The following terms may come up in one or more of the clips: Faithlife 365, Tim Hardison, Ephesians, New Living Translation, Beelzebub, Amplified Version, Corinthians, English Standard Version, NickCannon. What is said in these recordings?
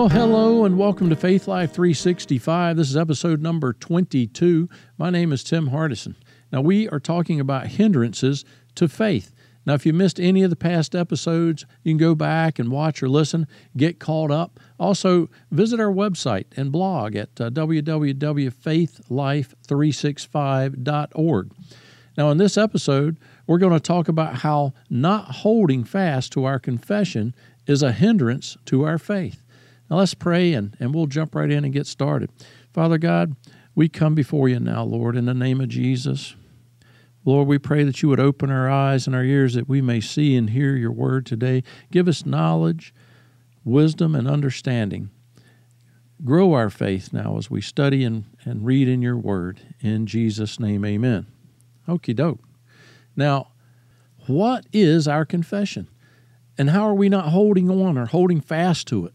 Well, hello and welcome to Faithlife 365. This is episode number 22. My name is Tim Hardison. Now, we are talking about hindrances to faith. Now, if you missed any of the past episodes, you can go back and watch or listen, get caught up. Also, visit our website and blog at www.faithlife365.org. Now, in this episode, we're going to talk about how not holding fast to our confession is a hindrance to our faith. Now let's pray, and we'll jump right in and get started. Father God, we come before you now, Lord, in the name of Jesus. Lord, we pray that you would open our eyes and our ears that we may see and hear your word today. Give us knowledge, wisdom, and understanding. Grow our faith now as we study and read in your word. In Jesus' name, amen. Okie doke. Now, what is our confession? And how are we not holding on or holding fast to it?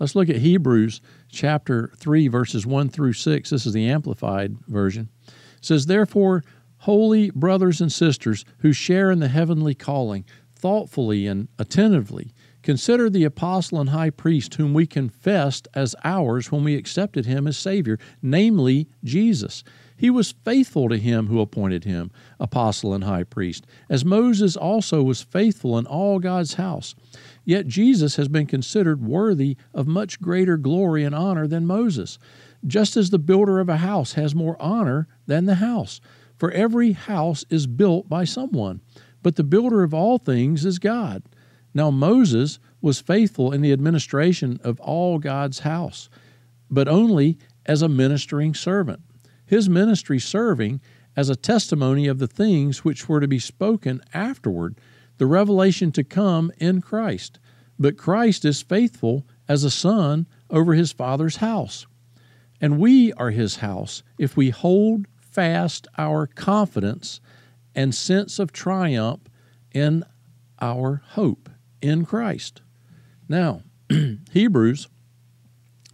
Let's look at Hebrews chapter 3, verses 1 through 6. This is the Amplified Version. It says, "Therefore, holy brothers and sisters who share in the heavenly calling, thoughtfully and attentively, consider the apostle and high priest whom we confessed as ours when we accepted him as Savior, namely Jesus. He was faithful to him who appointed him, apostle and high priest, as Moses also was faithful in all God's house. Yet Jesus has been considered worthy of much greater glory and honor than Moses, just as the builder of a house has more honor than the house. For every house is built by someone, but the builder of all things is God. Now Moses was faithful in the administration of all God's house, but only as a ministering servant, his ministry serving as a testimony of the things which were to be spoken afterward, the revelation to come in Christ. But Christ is faithful as a son over his Father's house. And we are his house if we hold fast our confidence and sense of triumph in our hope in Christ." Now, Hebrews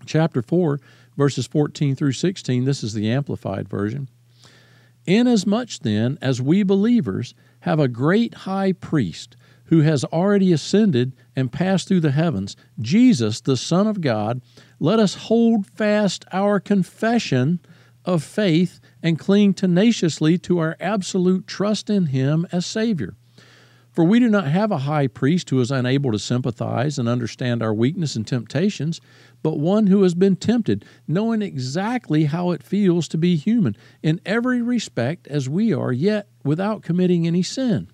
chapter 4, verses 14 through 16, this is the Amplified Version. "Inasmuch then as we believers have a great high priest who has already ascended and passed through the heavens, Jesus, the Son of God, let us hold fast our confession of faith and cling tenaciously to our absolute trust in him as Savior. For we do not have a high priest who is unable to sympathize and understand our weakness and temptations, but one who has been tempted, knowing exactly how it feels to be human, in every respect as we are, yet without committing any sin.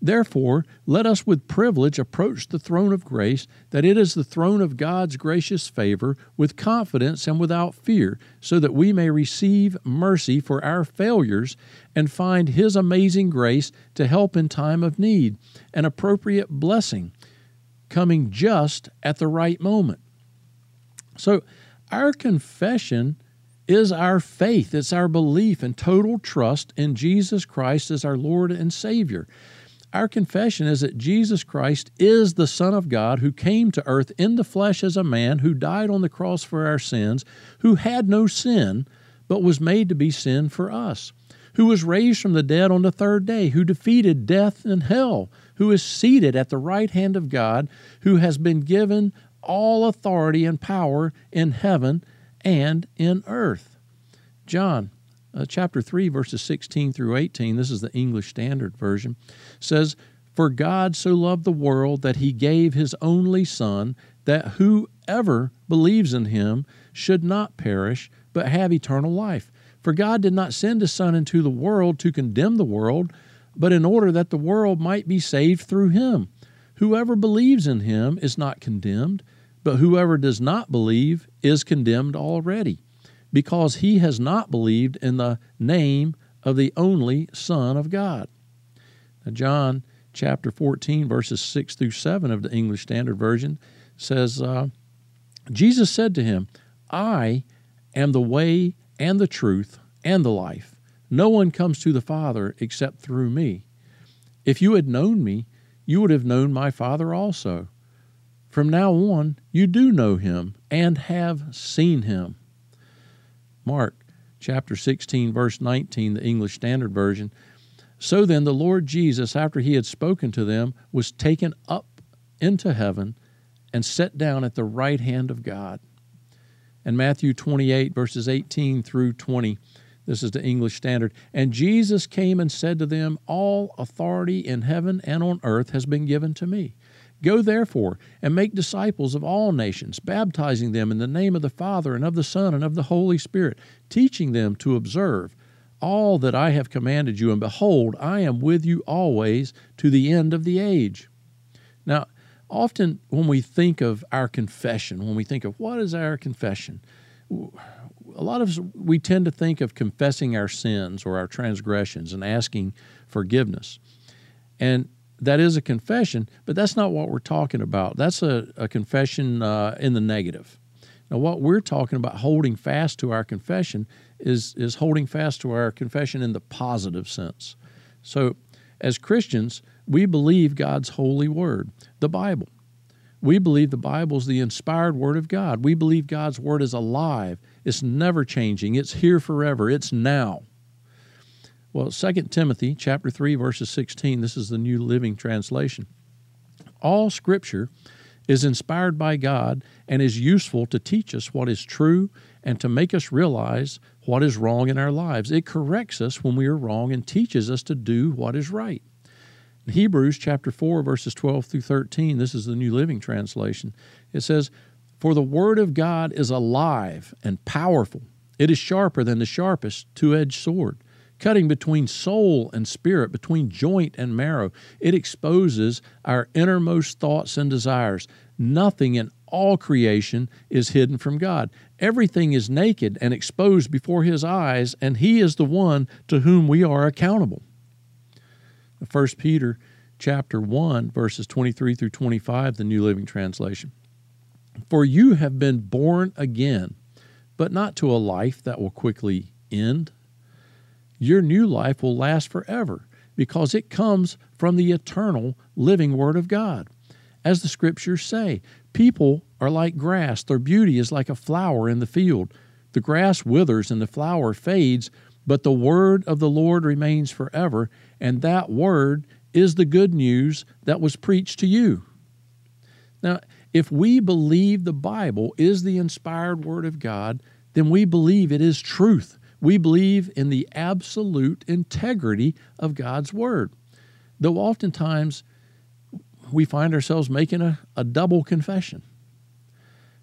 Therefore, let us with privilege approach the throne of grace, that it is the throne of God's gracious favor, with confidence and without fear, so that we may receive mercy for our failures and find His amazing grace to help in time of need, an appropriate blessing coming just at the right moment." So, our confession is our faith. It's our belief and total trust in Jesus Christ as our Lord and Savior. Our confession is that Jesus Christ is the Son of God who came to earth in the flesh as a man, who died on the cross for our sins, who had no sin, but was made to be sin for us, who was raised from the dead on the third day, who defeated death and hell, who is seated at the right hand of God, who has been given all authority and power in heaven and in earth. John chapter 3, verses 16 through 18, this is the English Standard Version, says, "For God so loved the world that he gave his only Son, that whoever believes in him should not perish, but have eternal life. For God did not send his Son into the world to condemn the world, but in order that the world might be saved through him. Whoever believes in him is not condemned, but whoever does not believe is condemned already, because he has not believed in the name of the only Son of God." Now, John chapter 14, verses 6 through 7 of the English Standard Version says, "Jesus said to him, 'I am the way and the truth and the life. No one comes to the Father except through me. If you had known me, you would have known my Father also. From now on, you do know him and have seen him.'" Mark chapter 16, verse 19, the English Standard Version. "So then the Lord Jesus, after he had spoken to them, was taken up into heaven and set down at the right hand of God. And Matthew 28, verses 18 through 20, this is the English Standard. And Jesus came and said to them, all authority in heaven and on earth has been given to me. Go therefore and make disciples of all nations, baptizing them in the name of the Father and of the Son and of the Holy Spirit, teaching them to observe all that I have commanded you. And behold, I am with you always to the end of the age. Now, often when we think of our confession, when we think of what is our confession, a lot of us, we tend to think of confessing our sins or our transgressions and asking forgiveness. And that is a confession, but that's not what we're talking about. That's a confession in the negative. Now, what we're talking about holding fast to our confession is holding fast to our confession in the positive sense. So as Christians, we believe God's holy word, the Bible. We believe the Bible is the inspired word of God. We believe God's word is alive. It's never changing. It's here forever. It's now. Well, 2 Timothy chapter 3, verses 16, this is the New Living Translation. All Scripture is inspired by God and is useful to teach us what is true and to make us realize what is wrong in our lives. It corrects us when we are wrong and teaches us to do what is right. In Hebrews chapter 4, verses 12 through 13, this is the New Living Translation. It says, for the word of God is alive and powerful. It is sharper than the sharpest two-edged sword, cutting between soul and spirit, between joint and marrow. It exposes our innermost thoughts and desires. Nothing in all creation is hidden from God. Everything is naked and exposed before His eyes, and He is the one to whom we are accountable. 1 Peter chapter 1, verses 23 through 25, the New Living Translation. For you have been born again, but not to a life that will quickly end. Your new life will last forever because it comes from the eternal living Word of God. As the Scriptures say, people are like grass. Their beauty is like a flower in the field. The grass withers and the flower fades, but the Word of the Lord remains forever, and that Word is the good news that was preached to you. Now, if we believe the Bible is the inspired Word of God, then we believe it is truth. We believe in the absolute integrity of God's Word, though oftentimes we find ourselves making a double confession.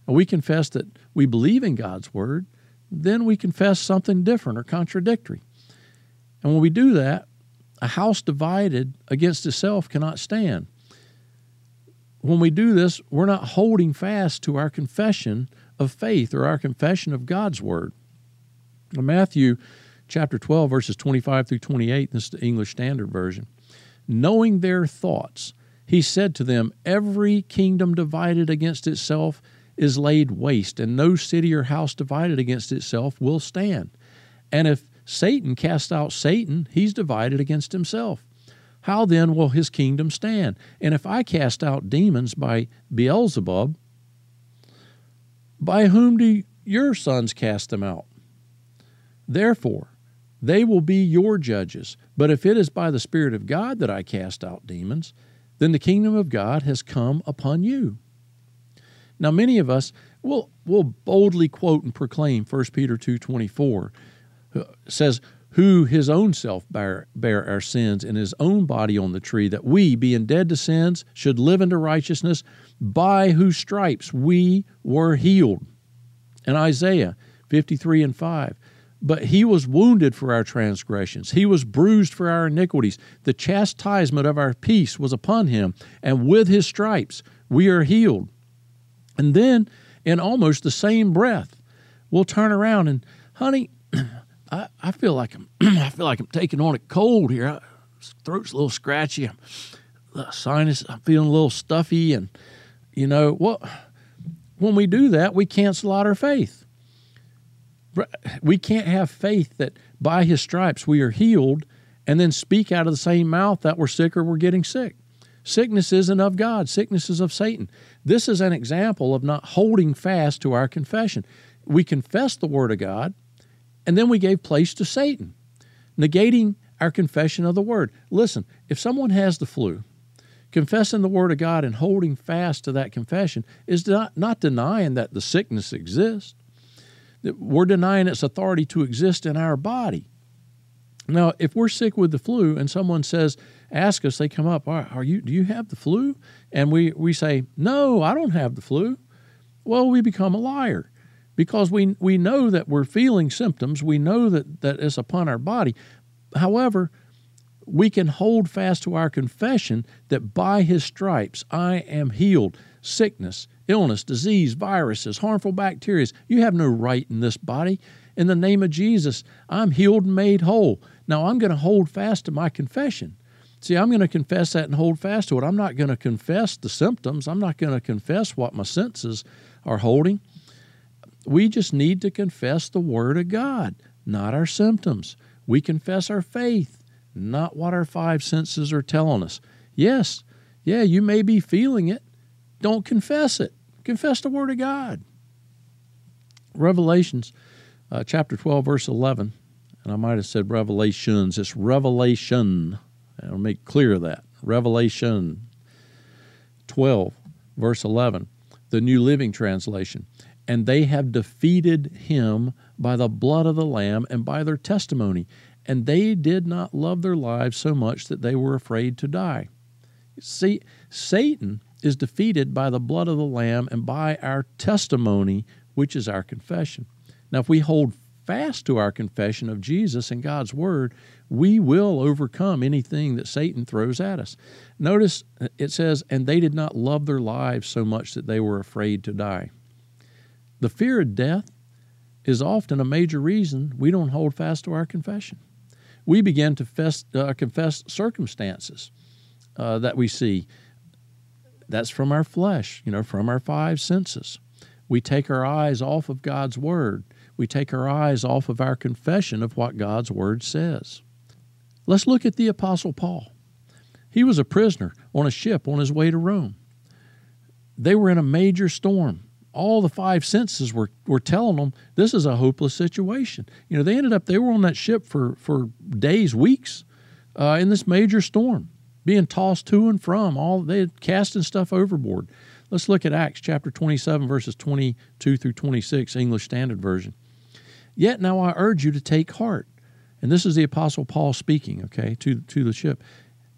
We confess that we believe in God's Word, then we confess something different or contradictory. And when we do that, a house divided against itself cannot stand. When we do this, we're not holding fast to our confession of faith or our confession of God's Word. Matthew chapter 12, verses 25 through 28, this is the English Standard Version. Knowing their thoughts, He said to them, every kingdom divided against itself is laid waste, and no city or house divided against itself will stand. And if Satan casts out Satan, he's divided against himself. How then will his kingdom stand? And if I cast out demons by Beelzebub, by whom do your sons cast them out? Therefore, they will be your judges. But if it is by the Spirit of God that I cast out demons, then the kingdom of God has come upon you. Now, many of us will boldly quote and proclaim 1 Peter 2:24, says, who His own self bare our sins in His own body on the tree, that we, being dead to sins, should live unto righteousness, by whose stripes we were healed. And Isaiah 53:5, but He was wounded for our transgressions. He was bruised for our iniquities. The chastisement of our peace was upon Him, and with His stripes we are healed. And then, in almost the same breath, we'll turn around and, honey, I feel like I'm taking on a cold here. Throat's a little scratchy. I'm feeling a little stuffy. And, you know, when we do that, we cancel out our faith. We can't have faith that by His stripes we are healed and then speak out of the same mouth that we're sick or we're getting sick. Sickness isn't of God. Sickness is of Satan. This is an example of not holding fast to our confession. We confessed the Word of God, and then we gave place to Satan, negating our confession of the Word. Listen, if someone has the flu, Confessing the Word of God and holding fast to that confession is not denying that the sickness exists. We're denying its authority to exist in our body. Now, if we're sick with the flu and someone says, ask us, they come up, do you have the flu? And we say, no, I don't have the flu. Well, we become a liar because we know that we're feeling symptoms. We know that it's upon our body. However, we can hold fast to our confession that by his stripes I am healed. Sickness, illness, disease, viruses, harmful bacteria, you have no right in this body. In the name of Jesus, I'm healed and made whole. Now, I'm going to hold fast to my confession. See, I'm going to confess that and hold fast to it. I'm not going to confess the symptoms. I'm not going to confess what my senses are holding. We just need to confess the Word of God, not our symptoms. We confess our faith, not what our five senses are telling us. Yes, you may be feeling it. Don't confess it. Confess the Word of God. Revelations chapter 12, verse 11, and I might have said Revelations. It's Revelation. I'll make clear that. Revelation 12, verse 11, the New Living Translation. And they have defeated him by the blood of the Lamb and by their testimony. And they did not love their lives so much that they were afraid to die. See, Satan is defeated by the blood of the Lamb and by our testimony, which is our confession. Now, if we hold fast to our confession of Jesus and God's Word, we will overcome anything that Satan throws at us. Notice it says, and they did not love their lives so much that they were afraid to die. The fear of death is often a major reason we don't hold fast to our confession. We begin to confess circumstances that we see. That's from our flesh, from our five senses. We take our eyes off of God's Word. We take our eyes off of our confession of what God's Word says. Let's look at the Apostle Paul. He was a prisoner on a ship on his way to Rome. They were in a major storm. All the five senses were telling them this is a hopeless situation. They were on that ship for days, weeks, in this major storm, being tossed to and from, they casting stuff overboard. Let's look at Acts chapter 27, verses 22 through 26, English Standard Version. Yet now I urge you to take heart. And this is the Apostle Paul speaking, okay, to the ship.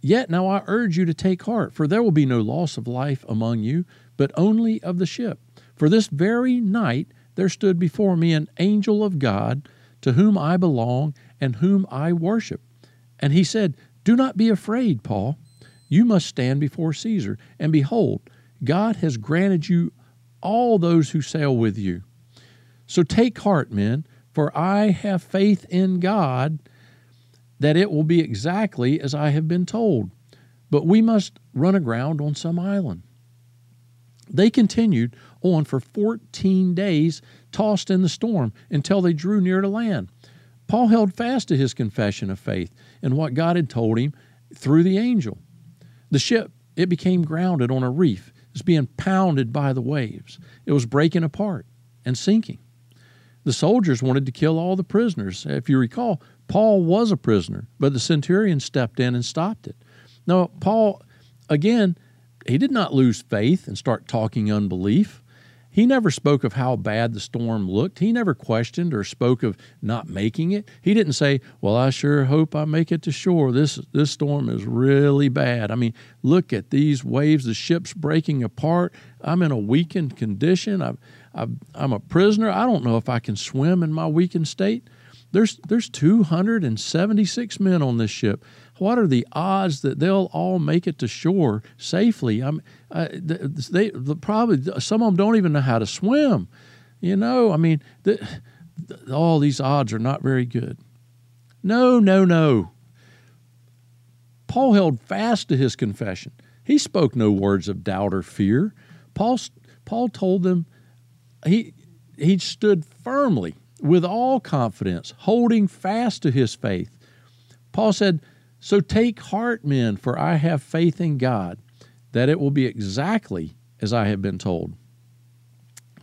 Yet now I urge you to take heart, for there will be no loss of life among you, but only of the ship. For this very night there stood before me an angel of God, to whom I belong and whom I worship. And he said, do not be afraid, Paul. You must stand before Caesar, and behold, God has granted you all those who sail with you. So take heart, men, for I have faith in God that it will be exactly as I have been told. But we must run aground on some island. They continued on for 14 days, tossed in the storm, until they drew near to land. Paul held fast to his confession of faith and what God had told him through the angel. The ship, it became grounded on a reef. It was being pounded by the waves. It was breaking apart and sinking. The soldiers wanted to kill all the prisoners. If you recall, Paul was a prisoner, but the centurion stepped in and stopped it. Now, Paul, again, he did not lose faith and start talking unbelief. He never spoke of how bad the storm looked. He never questioned or spoke of not making it. He didn't say, well, I sure hope I make it to shore. This storm is really bad. I mean, look at these waves. The ship's breaking apart. I'm in a weakened condition. I'm a prisoner. I don't know if I can swim in my weakened state. There's 276 men on this ship. What are the odds that they'll all make it to shore safely? Probably some of them don't even know how to swim. All these odds are not very good. No. Paul held fast to his confession. He spoke no words of doubt or fear. Paul told them he stood firmly with all confidence, holding fast to his faith. Paul said, so take heart, men, for I have faith in God, that it will be exactly as I have been told.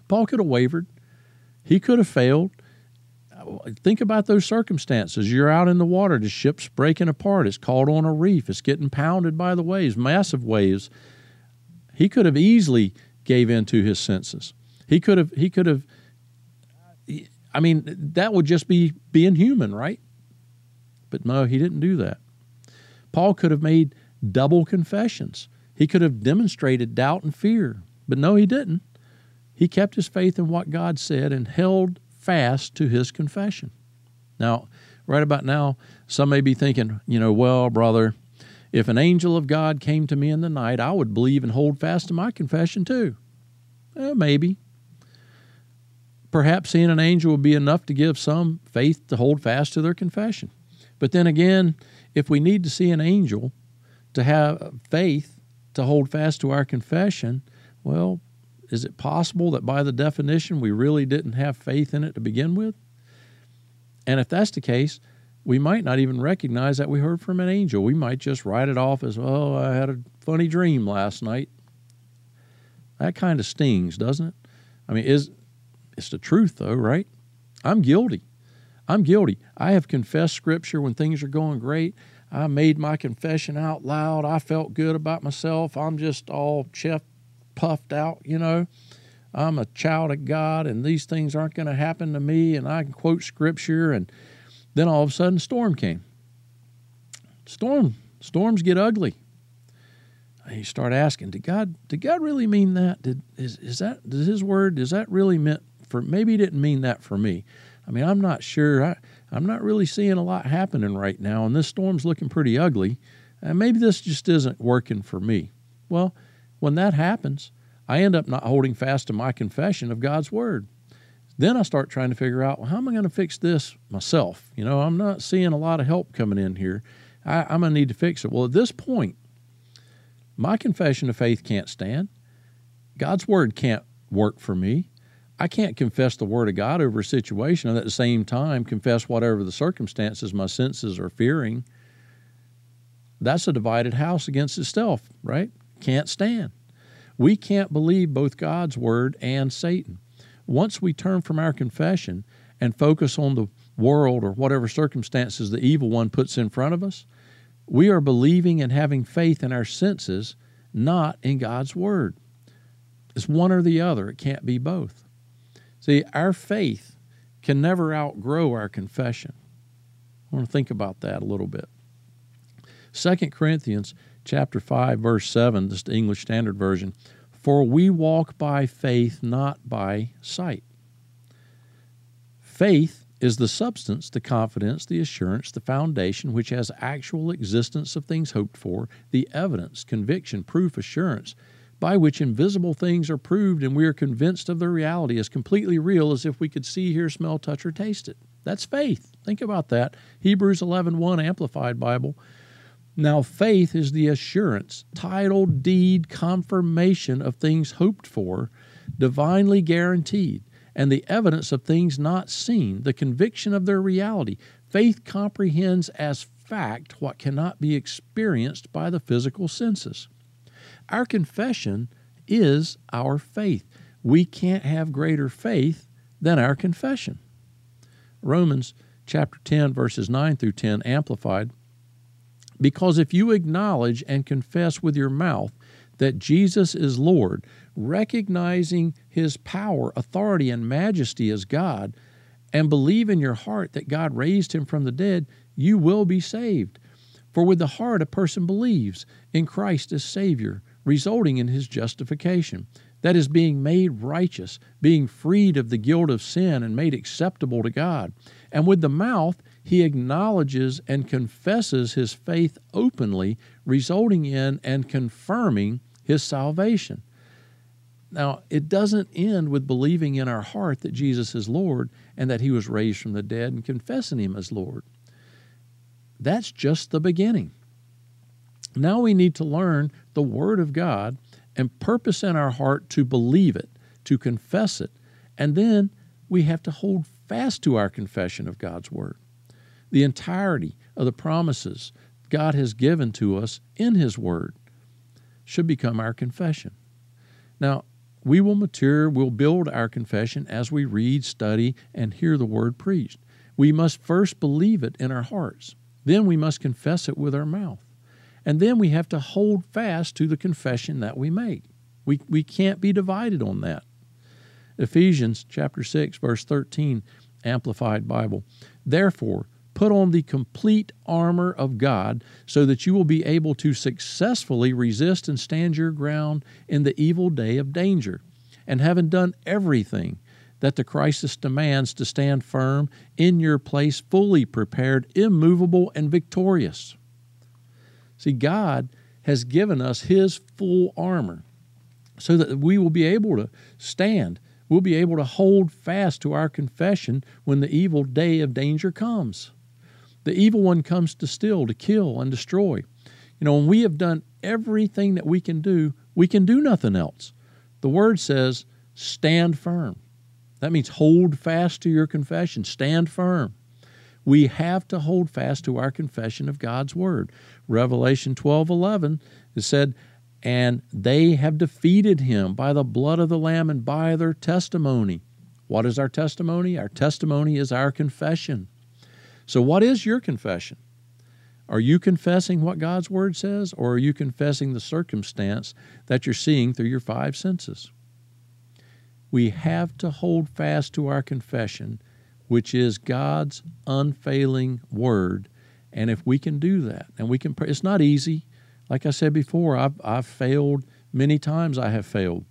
Paul could have wavered. He could have failed. think about those circumstances. You're out in the water. The ship's breaking apart. It's caught on a reef. It's getting pounded by the waves, massive waves. He could have easily gave in to his senses. He could have, I mean, that would just be being human, right? But no, he didn't do that. Paul could have made double confessions. He could have demonstrated doubt and fear, but no, he didn't. He kept his faith in what God said and held fast to his confession. Now, right about now, some may be thinking, you know, well, brother, if an angel of God came to me in the night, I would believe and hold fast to my confession too. Maybe. Perhaps seeing an angel would be enough to give some faith to hold fast to their confession. But then again, if we need to see an angel to have faith to hold fast to our confession, well, is it possible that by the definition we really didn't have faith in it to begin with? And if that's the case, we might not even recognize that we heard from an angel. We might just write it off as, oh, I had a funny dream last night. That kind of stings, doesn't it? I mean, it's the truth, though, right? I'm guilty. I'm guilty. I have confessed Scripture when things are going great. I made my confession out loud. I felt good about myself. I'm just all puffed out, you know. I'm a child of God, and these things aren't going to happen to me, and I can quote Scripture, and then all of a sudden, storm came. Storms get ugly. And you start asking, did God really mean that? Is his word, is that really meant for, maybe he didn't mean that for me. I mean, I'm not sure. I'm not really seeing a lot happening right now, and this storm's looking pretty ugly. And maybe this just isn't working for me. Well, when that happens, I end up not holding fast to my confession of God's word. Then I start trying to figure out, well, how am I going to fix this myself? You know, I'm not seeing a lot of help coming in here. I'm going to need to fix it. Well, at this point, my confession of faith can't stand. God's word can't work for me. I can't confess the word of God over a situation and at the same time confess whatever the circumstances my senses are fearing. That's a divided house against itself, right? Can't stand. We can't believe both God's word and Satan. Once we turn from our confession and focus on the world or whatever circumstances the evil one puts in front of us, we are believing and having faith in our senses, not in God's word. It's one or the other. It can't be both. See, our faith can never outgrow our confession. I want to think about that a little bit. 2 Corinthians chapter 5, verse 7, this is the English Standard Version, for we walk by faith, not by sight. Faith is the substance, the confidence, the assurance, the foundation, which has actual existence of things hoped for, the evidence, conviction, proof, assurance, by which invisible things are proved and we are convinced of their reality as completely real as if we could see, hear, smell, touch, or taste it. That's faith. Think about that. Hebrews 11:1, Amplified Bible. Now, faith is the assurance, title, deed, confirmation of things hoped for, divinely guaranteed, and the evidence of things not seen, the conviction of their reality. Faith comprehends as fact what cannot be experienced by the physical senses. Our confession is our faith. We can't have greater faith than our confession. Romans chapter 10, verses 9 through 10, Amplified. Because if you acknowledge and confess with your mouth that Jesus is Lord, recognizing his power, authority, and majesty as God, and believe in your heart that God raised him from the dead, you will be saved. For with the heart a person believes in Christ as Savior, resulting in his justification. That is, being made righteous, being freed of the guilt of sin and made acceptable to God. And with the mouth, he acknowledges and confesses his faith openly, resulting in and confirming his salvation. Now, it doesn't end with believing in our heart that Jesus is Lord and that he was raised from the dead and confessing him as Lord. That's just the beginning. Now we need to learn the Word of God and purpose in our heart to believe it, to confess it, and then we have to hold fast to our confession of God's Word. The entirety of the promises God has given to us in his word should become our confession. Now, we will mature, we'll build our confession as we read, study, and hear the word preached. We must first believe it in our hearts. Then we must confess it with our mouth. And then we have to hold fast to the confession that we make. We can't be divided on that. Ephesians chapter 6, verse 13, Amplified Bible. Therefore, put on the complete armor of God so that you will be able to successfully resist and stand your ground in the evil day of danger. And having done everything that the crisis demands, to stand firm in your place, fully prepared, immovable, and victorious. See, God has given us His full armor so that we will be able to stand. We'll be able to hold fast to our confession when the evil day of danger comes. The evil one comes to steal, to kill, and destroy. You know, when we have done everything that we can do nothing else. The Word says, stand firm. That means hold fast to your confession. Stand firm. We have to hold fast to our confession of God's Word. Revelation 12:11, it said, and they have defeated him by the blood of the Lamb and by their testimony. What is our testimony? Our testimony is our confession. So what is your confession? Are you confessing what God's Word says, or are you confessing the circumstance that you're seeing through your five senses? We have to hold fast to our confession, which is God's unfailing Word. And if we can do that, and we can pray, it's not easy. Like I said before, I've failed many times. I have failed.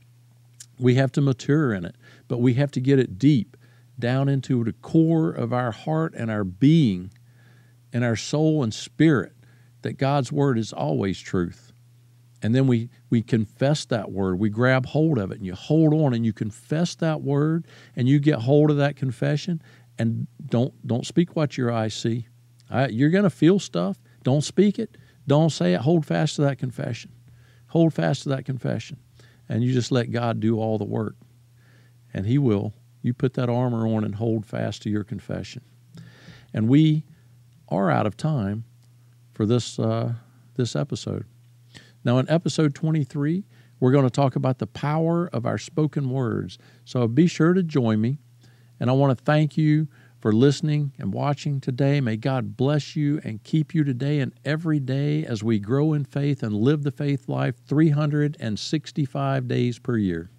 We have to mature in it, but we have to get it deep down into the core of our heart and our being and our soul and spirit, that God's Word is always truth. And then we confess that Word. We grab hold of it, and you hold on, and you confess that Word, and you get hold of that confession, and don't speak what your eyes see. You're going to feel stuff. Don't speak it. Don't say it. Hold fast to that confession. Hold fast to that confession. And you just let God do all the work. And He will. You put that armor on and hold fast to your confession. And we are out of time for this episode. Now, in episode 23, we're going to talk about the power of our spoken words. So be sure to join me. And I want to thank you for listening and watching today. May God bless you and keep you today and every day as we grow in faith and live the faith life 365 days per year.